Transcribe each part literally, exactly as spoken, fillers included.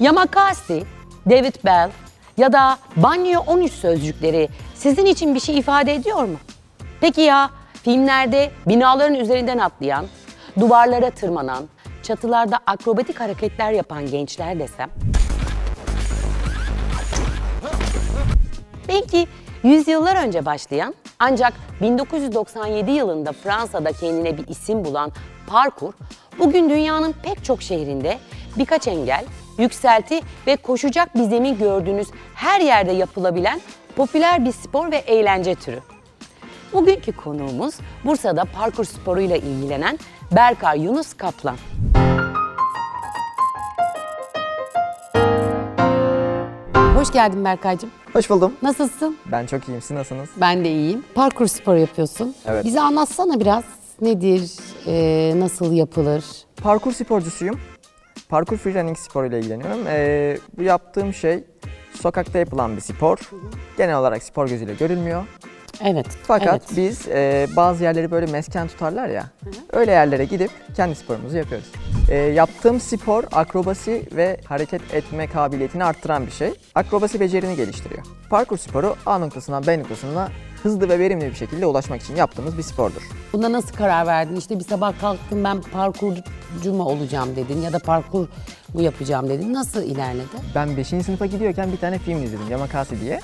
Yamakasi, David Bell ya da Banyo on üç sözcükleri sizin için bir şey ifade ediyor mu? Peki ya filmlerde binaların üzerinden atlayan, duvarlara tırmanan, çatılarda akrobatik hareketler yapan gençler desem? Belki yüzyıllar önce başlayan, ancak bin dokuz yüz doksan yedi yılında Fransa'da kendine bir isim bulan parkur, bugün dünyanın pek çok şehrinde birkaç engel, yükselti ve koşacak bir zemin gördüğünüz her yerde yapılabilen popüler bir spor ve eğlence türü. Bugünkü konuğumuz Bursa'da parkur sporuyla ilgilenen Berkay Yunus Kaplan. Hoş geldin Berkay'cığım. Hoş buldum. Nasılsın? Ben çok iyiyim. Siz nasılsınız? Ben de iyiyim. Parkur sporu yapıyorsun. Evet. Bize anlatsana biraz. Nedir? E, nasıl yapılır? Parkur sporcusuyum. Parkur freerunning sporuyla ilgileniyorum. E, bu yaptığım şey sokakta yapılan bir spor. Genel olarak spor gözüyle görülmüyor. Evet. Fakat evet. biz e, bazı yerleri böyle mesken tutarlar ya, hı hı. öyle yerlere gidip kendi sporumuzu yapıyoruz. E, yaptığım spor akrobasi ve hareket etme kabiliyetini arttıran bir şey. Akrobasi becerini geliştiriyor. Parkur sporu A noktasından B noktasına hızlı ve verimli bir şekilde ulaşmak için yaptığımız bir spordur. Buna nasıl karar verdin? İşte bir sabah kalktım ben parkurcu mu olacağım dedin ya da parkur mu yapacağım dedin. Nasıl ilerledi? Ben beşinci sınıfa gidiyorken bir tane film izledim, Yamakasi diye.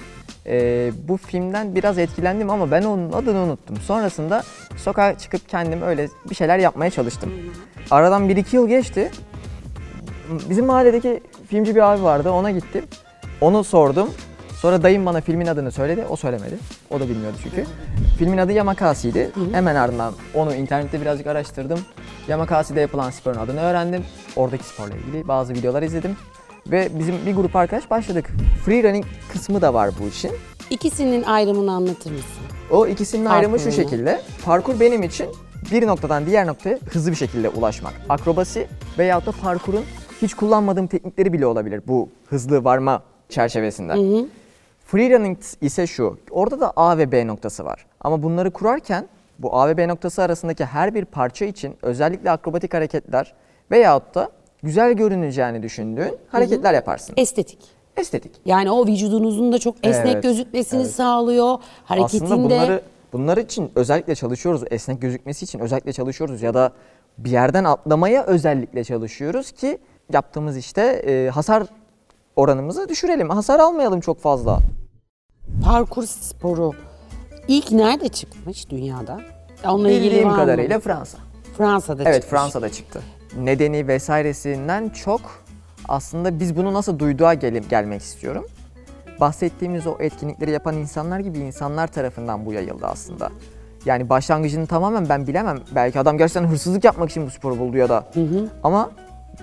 Ee, bu filmden biraz etkilendim ama ben onun adını unuttum. Sonrasında sokağa çıkıp kendim öyle bir şeyler yapmaya çalıştım. Aradan bir iki yıl geçti. Bizim mahalledeki filmci bir abi vardı, ona gittim. Onu sordum. Sonra dayım bana filmin adını söyledi, o söylemedi. O da bilmiyordu çünkü. Filmin adı Yamakasi'ydi. Hemen ardından onu internette birazcık araştırdım. Yamakasi'de yapılan sporun adını öğrendim. Oradaki sporla ilgili bazı videolar izledim. Ve bizim bir grup arkadaş başladık. Free running kısmı da var bu işin. İkisinin ayrımını anlatır mısın? O ikisinin Parkurunu. ayrımı şu şekilde. Parkur benim için bir noktadan diğer noktaya hızlı bir şekilde ulaşmak. Akrobasi veyahut da parkurun hiç kullanmadığım teknikleri bile olabilir bu hızlı varma çerçevesinde. Hı hı. Free running ise şu. Orada da A ve B noktası var. Ama bunları kurarken bu A ve B noktası arasındaki her bir parça için özellikle akrobatik hareketler veyahut da güzel görüneceğini düşündüğün hareketler hı hı. yaparsın. Estetik. Estetik. Yani o vücudunuzun da çok esnek evet, gözükmesini evet. sağlıyor. Hareketinde. Aslında bunları, bunlar için özellikle çalışıyoruz. Esnek gözükmesi için özellikle çalışıyoruz. Ya da bir yerden atlamaya özellikle çalışıyoruz ki yaptığımız işte e, hasar oranımızı düşürelim. Hasar almayalım çok fazla. Parkur sporu ilk nerede çıkmış dünyada? Onunla Bildiğim kadarıyla mı? Fransa. Fransa'da evet, çıkmış. Evet Fransa'da çıktı. Nedeni vesairesinden çok aslında biz bunu nasıl duyduğa gel- gelmek istiyorum. Bahsettiğimiz o etkinlikleri yapan insanlar gibi insanlar tarafından bu yayıldı aslında. Yani başlangıcını tamamen ben bilemem. Belki adam gerçekten hırsızlık yapmak için bu sporu buldu ya da. Hı hı. Ama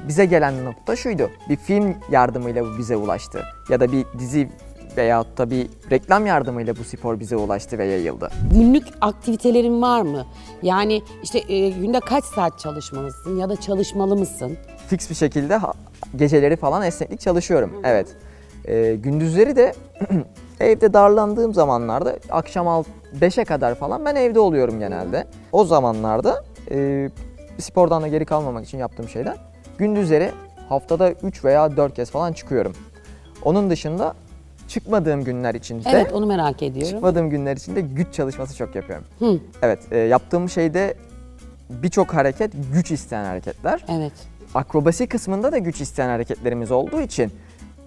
bize gelen nokta şuydu. Bir film yardımıyla bu bize ulaştı. Ya da bir dizi veyahut da bir reklam yardımıyla bu spor bize ulaştı ve yayıldı. Günlük aktivitelerin var mı? Yani işte e, günde kaç saat çalışmalısın ya da çalışmalı mısın? Fix bir şekilde ha, geceleri falan esneklik çalışıyorum. Hı-hı. Evet. E, gündüzleri de evde darlandığım zamanlarda akşam beşe kadar falan ben evde oluyorum genelde. Hı-hı. O zamanlarda e, spordan da geri kalmamak için yaptığım şeyden gündüzleri haftada üç veya dört kez falan çıkıyorum. Onun dışında çıkmadığım günler içinde, evet onu merak ediyorum. Çıkmadığım günler içinde güç çalışması çok yapıyorum. Hı. Evet, e, yaptığım şeyde birçok hareket güç isteyen hareketler. Evet. Akrobasi kısmında da güç isteyen hareketlerimiz olduğu için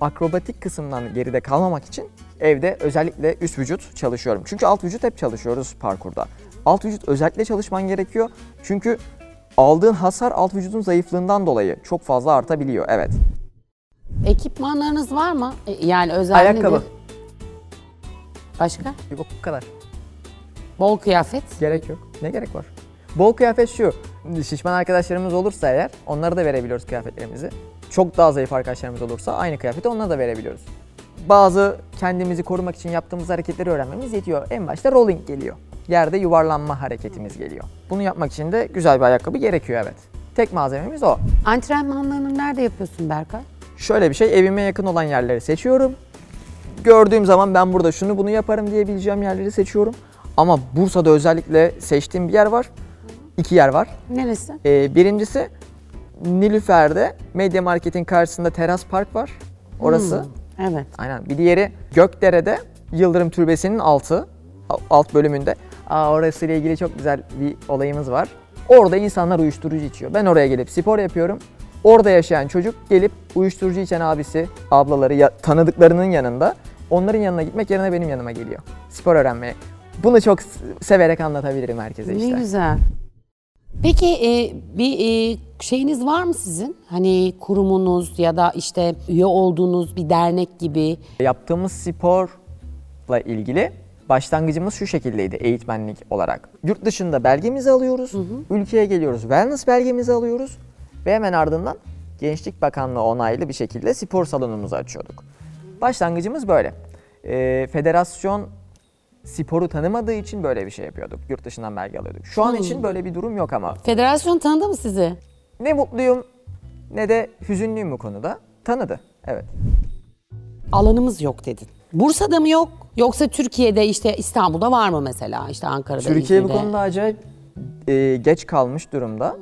akrobatik kısımdan geride kalmamak için evde özellikle üst vücut çalışıyorum. Çünkü alt vücut hep çalışıyoruz parkurda. Alt vücut özellikle çalışman gerekiyor. Çünkü aldığın hasar alt vücudun zayıflığından dolayı çok fazla artabiliyor. Evet. Ekipmanlarınız var mı? Yani özellikle ayakkabı. Bir... Başka? Yok bu kadar. Bol kıyafet? Gerek yok. Ne gerek var? Bol kıyafet şu. Şişman arkadaşlarımız olursa eğer onlara da verebiliyoruz kıyafetlerimizi. Çok daha zayıf arkadaşlarımız olursa aynı kıyafeti onlara da verebiliyoruz. Bazı kendimizi korumak için yaptığımız hareketleri öğrenmemiz yetiyor. En başta rolling geliyor. Yerde yuvarlanma hareketimiz geliyor. Bunu yapmak için de güzel bir ayakkabı gerekiyor evet. Tek malzememiz o. Antrenmanlarını nerede yapıyorsun Berkay? Şöyle bir şey, evime yakın olan yerleri seçiyorum. Gördüğüm zaman ben burada şunu bunu yaparım diyebileceğim yerleri seçiyorum. Ama Bursa'da özellikle seçtiğim bir yer var. İki yer var. Neresi? Ee, birincisi Nilüfer'de Media Market'in karşısında Teras Park var. Orası. Hmm, evet. Aynen. Bir diğeri Gökdere'de Yıldırım Türbesi'nin altı, alt bölümünde. Aa, orası ile ilgili çok güzel bir olayımız var. Orada insanlar uyuşturucu içiyor. Ben oraya gelip spor yapıyorum. Orada yaşayan çocuk gelip uyuşturucu içen abisi, ablaları, ya, tanıdıklarının yanında onların yanına gitmek yerine benim yanıma geliyor. Spor öğrenmeye. Bunu çok severek anlatabilirim herkese işte. Ne güzel. Peki e, bir e, şeyiniz var mı sizin? Hani kurumunuz ya da işte üye olduğunuz bir dernek gibi. Yaptığımız sporla ilgili başlangıcımız şu şekildeydi eğitmenlik olarak. Yurt dışında belgemizi alıyoruz, hı hı. Ülkeye geliyoruz, wellness belgemizi alıyoruz ve hemen ardından Gençlik Bakanlığı onaylı bir şekilde spor salonumuzu açıyorduk. Başlangıcımız böyle. E, federasyon sporu tanımadığı için böyle bir şey yapıyorduk. Yurt dışından belge alıyorduk. Şu an hmm. için böyle bir durum yok ama. Federasyon tanıdı mı sizi? Ne mutluyum ne de hüzünlüyüm bu konuda. Tanıdı, evet. Alanımız yok dedin. Bursa'da mı yok? Yoksa Türkiye'de, işte İstanbul'da var mı mesela? İşte Ankara'da, Türkiye İzmir'de. Bu konuda acayip e, geç kalmış durumda.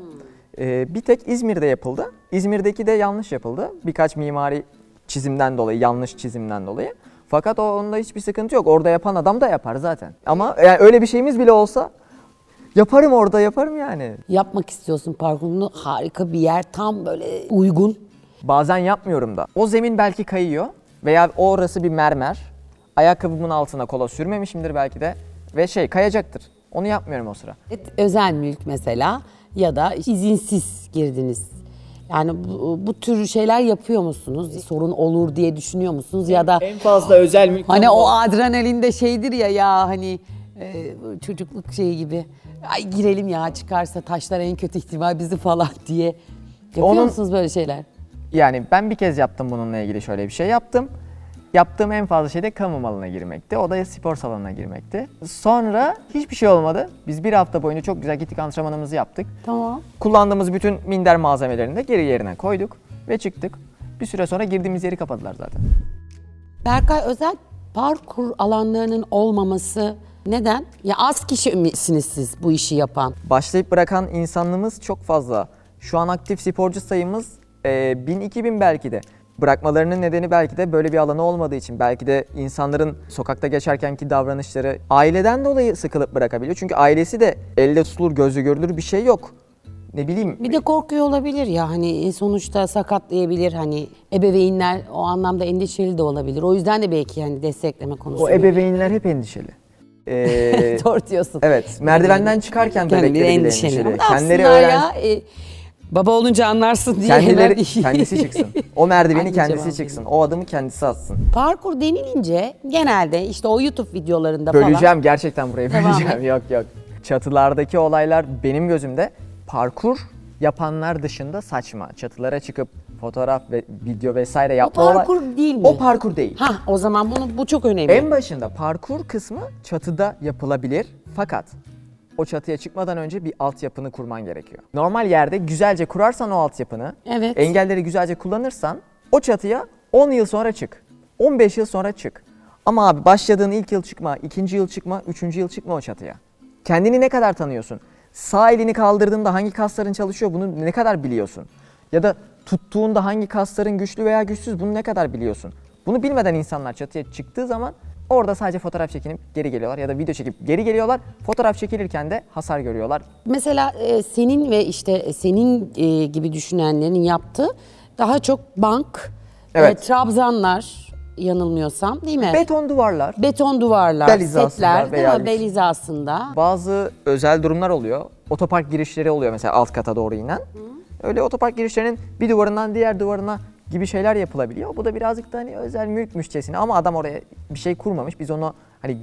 Hmm. E, bir tek İzmir'de yapıldı. İzmir'deki de yanlış yapıldı. Birkaç mimari çizimden dolayı, yanlış çizimden dolayı. Fakat o, onda hiçbir sıkıntı yok. Orada yapan adam da yapar zaten. Ama yani öyle bir şeyimiz bile olsa yaparım, orada yaparım yani. Yapmak istiyorsun parkurunu. Harika bir yer. Tam böyle uygun. Bazen yapmıyorum da. O zemin belki kayıyor veya orası bir mermer. Ayakkabımın altına kola sürmemişimdir belki de. Ve şey kayacaktır. Onu yapmıyorum o sıra. Evet, özel mülk mesela ya da izinsiz girdiniz. Yani bu, bu tür şeyler yapıyor musunuz? Sorun olur diye düşünüyor musunuz? Ya da en fazla özel mülk. Hani o adrenalinde şeydir ya ya hani e, çocukluk şeyi gibi. Ay girelim ya, çıkarsa taşlar en kötü ihtimal bizi falan diye. Yapıyor Onun, musunuz böyle şeyler? Yani ben bir kez yaptım, bununla ilgili şöyle bir şey yaptım. Yaptığım en fazla şey de kamu malına girmekti. O da spor salonuna girmekti. Sonra hiçbir şey olmadı. Biz bir hafta boyunca çok güzel gittik, antrenmanımızı yaptık. Tamam. Kullandığımız bütün minder malzemelerini de geri yerine koyduk ve çıktık. Bir süre sonra girdiğimiz yeri kapadılar zaten. Berkay, özel parkur alanlarının olmaması neden? Ya az kişi misiniz siz bu işi yapan? Başlayıp bırakan insanlığımız çok fazla. Şu an aktif sporcu sayımız bin iki bin belki de. Bırakmalarının nedeni belki de böyle bir alanı olmadığı için, belki de insanların sokakta geçerkenki davranışları aileden dolayı sıkılıp bırakabiliyor. Çünkü ailesi de elle tutulur, gözle görülür bir şey yok. Ne bileyim. Bir de korkuyor olabilir ya, hani sonuçta sakatlayabilir, hani ebeveynler o anlamda endişeli de olabilir. O yüzden de belki yani destekleme konusu. O ebeveynler hep endişeli. Ee, Doğru diyorsun. Evet, merdivenden çıkarken kendileri bebekleri endişeli. Endişeli. Kendileri öğren... E... Baba olunca anlarsın diye. Kendileri, kendisi çıksın. O merdiveni kendisi çıksın. O adımı kendisi atsın. Parkur denilince genelde işte o YouTube videolarında böleceğim, falan. Böleceğim gerçekten burayı böleceğim. Yok yok. Çatılardaki olaylar benim gözümde parkur yapanlar dışında saçma. Çatılara çıkıp fotoğraf ve video vesaire yapma olay. O parkur olay... değil mi? O parkur değil. Ha, o zaman bunu, bu çok önemli. En başında parkur kısmı çatıda yapılabilir fakat... O çatıya çıkmadan önce bir altyapını kurman gerekiyor. Normal yerde güzelce kurarsan o altyapını, evet. Engelleri güzelce kullanırsan o çatıya on yıl sonra çık, on beş yıl sonra çık. Ama abi başladığın ilk yıl çıkma, ikinci yıl çıkma, üçüncü yıl çıkma o çatıya. Kendini ne kadar tanıyorsun? Sağ elini kaldırdığında hangi kasların çalışıyor, bunu ne kadar biliyorsun? Ya da tuttuğunda hangi kasların güçlü veya güçsüz, bunu ne kadar biliyorsun? Bunu bilmeden insanlar çatıya çıktığı zaman... Orada sadece fotoğraf çekinip geri geliyorlar ya da video çekip geri geliyorlar. Fotoğraf çekilirken de hasar görüyorlar. Mesela senin ve işte senin gibi düşünenlerin yaptığı daha çok bank, evet. Trabzanlar yanılmıyorsam değil mi? Beton duvarlar. Beton duvarlar, setler değil mi? Bel hizasında. Bazı özel durumlar oluyor. Otopark girişleri oluyor mesela alt kata doğru inen. Hı. Öyle otopark girişlerinin bir duvarından diğer duvarına... gibi şeyler yapılabiliyor. Bu da birazcık da hani özel mülk müşçesine, ama adam oraya bir şey kurmamış. Biz onu hani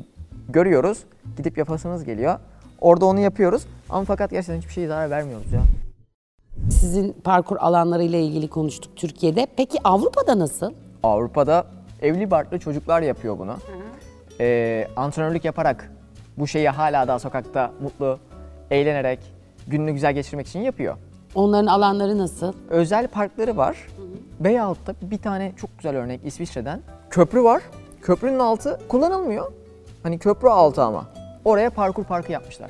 görüyoruz, gidip yapasınız geliyor. Orada onu yapıyoruz ama fakat gerçekten hiçbir şeye zarar vermiyoruz ya. Sizin parkur alanlarıyla ilgili konuştuk Türkiye'de. Peki Avrupa'da nasıl? Avrupa'da evli barklı çocuklar yapıyor bunu. Hı hı. E, antrenörlük yaparak bu şeyi hala daha sokakta mutlu, eğlenerek, gününü güzel geçirmek için yapıyor. Onların alanları nasıl? Özel parkları var. Veyahut da bir tane çok güzel örnek İsviçre'den. Köprü var. Köprünün altı kullanılmıyor. Hani köprü altı ama. Oraya parkur parkı yapmışlar.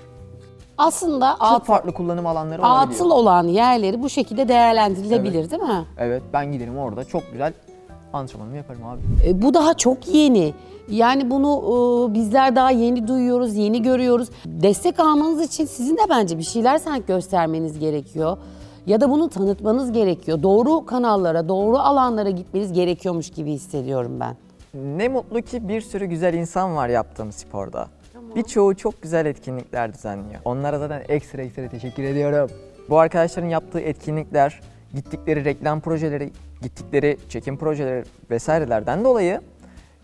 Aslında çok at, farklı kullanım alanları olabiliyor. Atıl olan yerleri bu şekilde değerlendirilebilir, evet. Değil mi? Evet, ben giderim orada çok güzel antrenmanımı yaparım abi. E, bu daha çok yeni. Yani bunu e, bizler daha yeni duyuyoruz, yeni görüyoruz. Destek almanız için sizin de bence bir şeyler sanki göstermeniz gerekiyor. Ya da bunu tanıtmanız gerekiyor. Doğru kanallara, doğru alanlara gitmeniz gerekiyormuş gibi hissediyorum ben. Ne mutlu ki bir sürü güzel insan var yaptığım sporda. Tamam. Birçoğu çok güzel etkinlikler düzenliyor. Onlara zaten ekstra ekstra teşekkür ediyorum. Bu arkadaşların yaptığı etkinlikler, gittikleri reklam projeleri, gittikleri çekim projeleri vesairelerden dolayı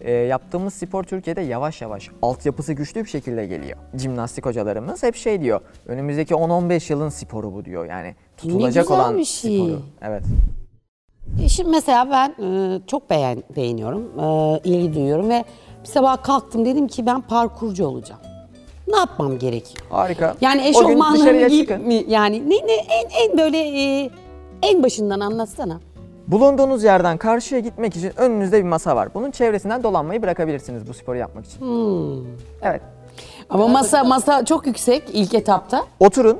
e, yaptığımız spor Türkiye'de yavaş yavaş altyapısı güçlü bir şekilde geliyor. Jimnastik hocalarımız hep şey diyor, önümüzdeki on on beş yılın sporu bu diyor. Yani tutulacak olan şey. Sporu. Evet. Şimdi mesela ben çok beğen, beğeniyorum, ilgi duyuyorum ve bir sabah kalktım dedim ki ben parkurcu olacağım. Ne yapmam gerekiyor? Harika. Yani eşofmanlarını giyip yani ne, ne, en, en böyle en başından anlatsana. Bulunduğunuz yerden karşıya gitmek için önünüzde bir masa var. Bunun çevresinden dolanmayı bırakabilirsiniz bu sporu yapmak için. Hmm. Evet. Ama masa masa çok yüksek ilk etapta. Oturun.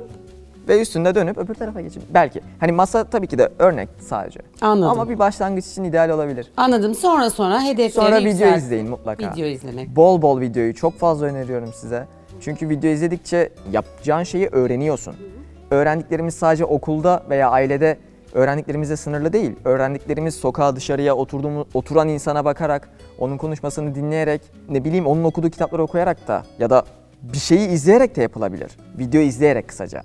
Ve üstünde dönüp öbür tarafa geçin. Belki. Hani masa tabii ki de örnek sadece. Anladım. Ama bir başlangıç için ideal olabilir. Anladım. Sonra sonra hedefleri Sonra video yükselsin. izleyin mutlaka. Video izlemek. Bol bol videoyu çok fazla öneriyorum size. Çünkü video izledikçe yapacağın şeyi öğreniyorsun. Hı hı. Öğrendiklerimiz sadece okulda veya ailede öğrendiklerimizle sınırlı değil. Öğrendiklerimiz sokağa, dışarıya, oturduğum, oturan insana bakarak, onun konuşmasını dinleyerek, ne bileyim onun okuduğu kitapları okuyarak da ya da bir şeyi izleyerek de yapılabilir. Video izleyerek kısaca.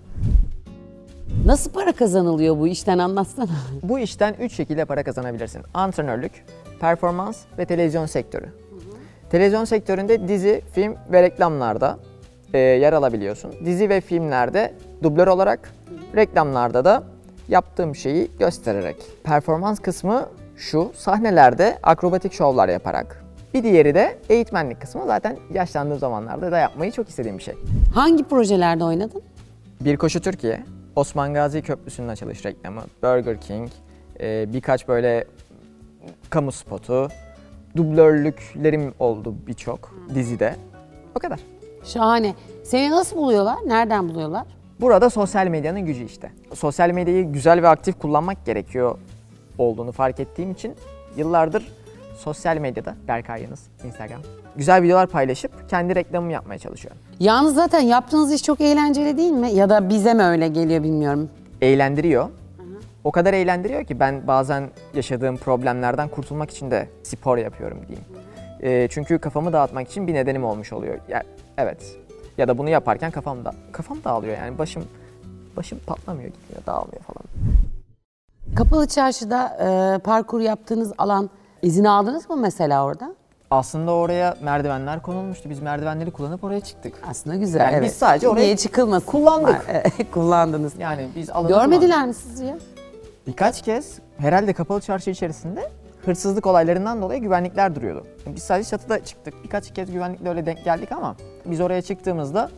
Nasıl para kazanılıyor bu işten anlatsana. Bu işten üç şekilde para kazanabilirsin. Antrenörlük, performans ve televizyon sektörü. Hı hı. Televizyon sektöründe dizi, film ve reklamlarda e, yer alabiliyorsun. Dizi ve filmlerde dublör olarak, hı hı. reklamlarda da yaptığım şeyi göstererek. Performans kısmı şu, sahnelerde akrobatik şovlar yaparak. Bir diğeri de eğitmenlik kısmı. Zaten yaşlandığım zamanlarda da yapmayı çok istediğim bir şey. Hangi projelerde oynadın? Bir Koşu Türkiye. Osman Gazi Köprüsü'nün açılış reklamı, Burger King, e, birkaç böyle kamu spotu, dublörlüklerim oldu birçok dizide. O kadar. Şahane. Seni nasıl buluyorlar? Nereden buluyorlar? Burada sosyal medyanın gücü işte. Sosyal medyayı güzel ve aktif kullanmak gerekiyor olduğunu fark ettiğim için yıllardır sosyal medyada Berkay Yunus, Instagram. Güzel videolar paylaşıp kendi reklamımı yapmaya çalışıyorum. Yalnız zaten yaptığınız iş çok eğlenceli değil mi? Ya da bize mi öyle geliyor bilmiyorum. Eğlendiriyor. Aha. O kadar eğlendiriyor ki ben bazen yaşadığım problemlerden kurtulmak için de spor yapıyorum diyeyim. E, çünkü kafamı dağıtmak için bir nedenim olmuş oluyor. Ya, evet. Ya da bunu yaparken kafam da kafam dağılıyor yani başım başım patlamıyor gitmiyor dağılmıyor falan. Kapalı Çarşı'da e, parkur yaptığınız alan izin aldınız mı mesela orada? Aslında oraya merdivenler konulmuştu. Biz merdivenleri kullanıp oraya çıktık. Aslında güzel. Yani evet. Biz sadece oraya çıkılmasın. Kullandık. Kullandınız. Yani biz alanı görmediler kullandık. Mi sizi ya? Birkaç kez herhalde Kapalı Çarşı içerisinde hırsızlık olaylarından dolayı güvenlikler duruyordu. Biz sadece çatıda çıktık. Birkaç kez güvenlikle öyle denk geldik ama biz oraya çıktığımızda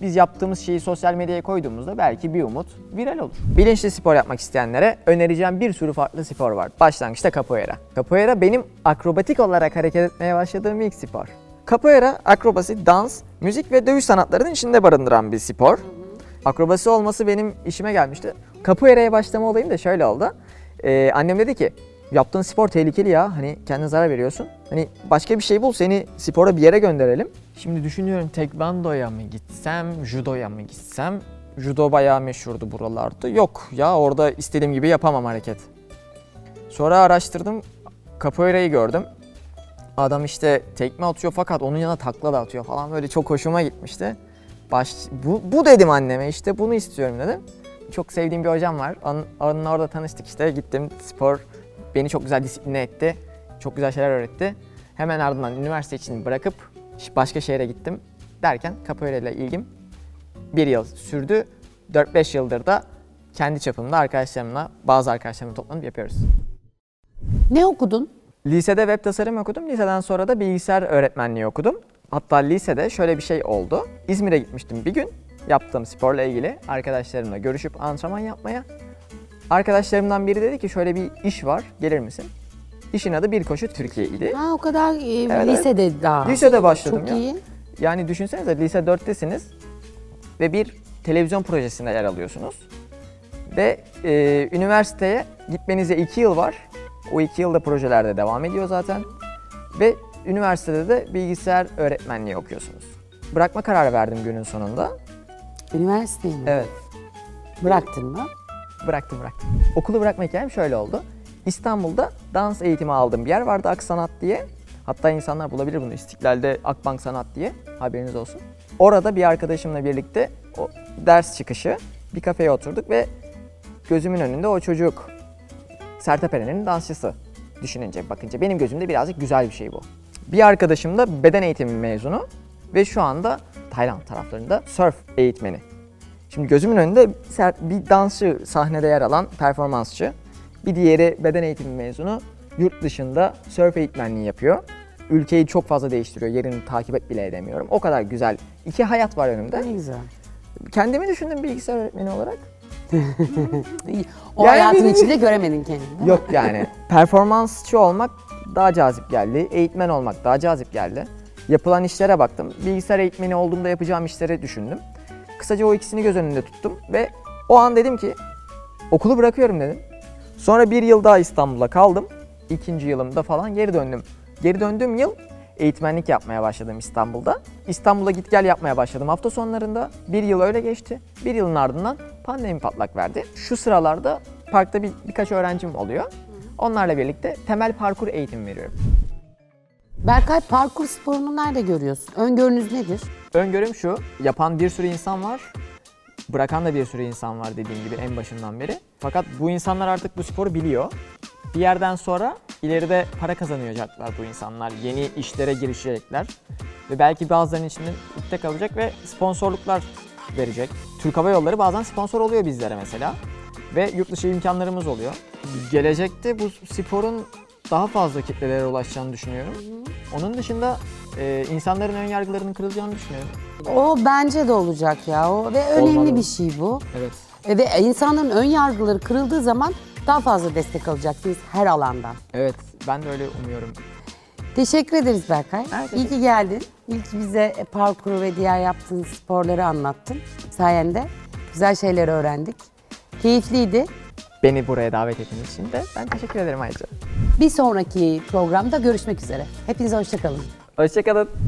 biz yaptığımız şeyi sosyal medyaya koyduğumuzda belki bir umut viral olur. Bilinçli spor yapmak isteyenlere önereceğim bir sürü farklı spor var. Başlangıçta Capoeira. Capoeira benim akrobatik olarak hareket etmeye başladığım ilk spor. Capoeira akrobasi, dans, müzik ve dövüş sanatlarının içinde barındıran bir spor. Akrobasi olması benim işime gelmişti. Capoeira'ya başlama olayım da şöyle oldu. Ee, annem dedi ki yaptığın spor tehlikeli ya hani kendine zarar veriyorsun. Hani başka bir şey bul seni spora bir yere gönderelim. Şimdi düşünüyorum tekvandoya mı gitsem, judoya mı gitsem? Judo bayağı meşhurdu buralarda. Yok ya orada istediğim gibi yapamam hareket. Sonra araştırdım, capoeira'yı gördüm. Adam işte tekme atıyor fakat onun yanına takla da atıyor falan böyle çok hoşuma gitmişti. Baş, bu, bu dedim anneme işte bunu istiyorum dedim. Çok sevdiğim bir hocam var. Onunla orada tanıştık işte gittim spor beni çok güzel disipline etti. Çok güzel şeyler öğretti. Hemen ardından üniversite için bırakıp başka şehre gittim derken capoeira ile ilgim bir yıl sürdü. dört beş yıldır da kendi çapımda arkadaşlarımla, bazı arkadaşlarımla toplanıp yapıyoruz. Ne okudun? Lisede web tasarımı okudum. Liseden sonra da bilgisayar öğretmenliği okudum. Hatta lisede şöyle bir şey oldu. İzmir'e gitmiştim bir gün yaptığım sporla ilgili arkadaşlarımla görüşüp antrenman yapmaya. Arkadaşlarımdan biri dedi ki şöyle bir iş var, gelir misin? İşin adı Bir Koşu Türkiye'ydi. Ha o kadar e, evet, lisede daha. Lisede başladım çok ya. Çok iyi. Yani düşünsenize lise dörttesiniz. ve bir televizyon projesinde yer alıyorsunuz. Ve e, üniversiteye gitmenize iki yıl var. O iki yılda projelerde devam ediyor zaten. Ve üniversitede de bilgisayar öğretmenliği okuyorsunuz. Bırakma kararı verdim günün sonunda. Üniversiteyi mi? Evet. Bıraktın mı? Bıraktım, bıraktım. Okulu bırakma hikayem şöyle oldu. İstanbul'da dans eğitimi aldığım bir yer vardı, Akbank Sanat diye. Hatta insanlar bulabilir bunu, İstiklal'de Akbank Sanat diye, haberiniz olsun. Orada bir arkadaşımla birlikte o ders çıkışı bir kafeye oturduk ve gözümün önünde o çocuk, Sertab Erener'in dansçısı. Düşününce, bakınca benim gözümde birazcık güzel bir şey bu. Bir arkadaşım da beden eğitimi mezunu ve şu anda Tayland taraflarında surf eğitmeni. Şimdi gözümün önünde bir dansçı, sahnede yer alan performansçı, bir diğeri beden eğitimi mezunu, yurt dışında surf eğitmenliği yapıyor. Ülkeyi çok fazla değiştiriyor, yerini takip et bile edemiyorum. O kadar güzel iki hayat var önümde. Ne güzel. Kendimi düşündüm bilgisayar öğretmeni olarak. O yani hayatın benim... içinde göremedin kendini. Yok yani. Performansçı olmak daha cazip geldi, eğitmen olmak daha cazip geldi. Yapılan işlere baktım, bilgisayar eğitmeni olduğumda yapacağım işleri düşündüm. Kısaca o ikisini göz önünde tuttum ve o an dedim ki okulu bırakıyorum dedim. Sonra bir yıl daha İstanbul'da kaldım. İkinci yılımda falan geri döndüm. Geri döndüğüm yıl eğitmenlik yapmaya başladım İstanbul'da. İstanbul'a git gel yapmaya başladım hafta sonlarında. Bir yıl öyle geçti. Bir yılın ardından pandemi patlak verdi. Şu sıralarda parkta bir, birkaç öğrencim oluyor. Onlarla birlikte temel parkur eğitimi veriyorum. Berkay, parkur sporunu nerede görüyorsun? Öngörünüz nedir? Öngörüm şu, yapan bir sürü insan var, bırakan da bir sürü insan var dediğim gibi en başından beri. Fakat bu insanlar artık bu sporu biliyor. Bir yerden sonra ileride para kazanacaklar bu insanlar, yeni işlere girişecekler ve belki bazılarının içinde ipte kalacak ve sponsorluklar verecek. Türk Hava Yolları bazen sponsor oluyor bizlere mesela ve yurt dışı imkanlarımız oluyor. Gelecekte bu sporun daha fazla kitlelere ulaşacağını düşünüyorum. Onun dışında e, insanların ön yargılarının kırılacağını düşünüyorum. O bence de olacak ya o ve önemli Olmalı. Bir şey bu. Evet. E, ve insanların ön yargıları kırıldığı zaman daha fazla destek alacaksınız her alandan. Evet, ben de öyle umuyorum. Teşekkür ederiz Berkay. Evet, İyi ki geldin. İlk bize parkuru ve diğer yaptığınız sporları anlattın. Sayende güzel şeyler öğrendik. Keyifliydi. Beni buraya davet ettiğiniz için de ben teşekkür ederim ayrıca. Bir sonraki programda görüşmek üzere. Hepinize hoşça kalın. Hoşça kalın.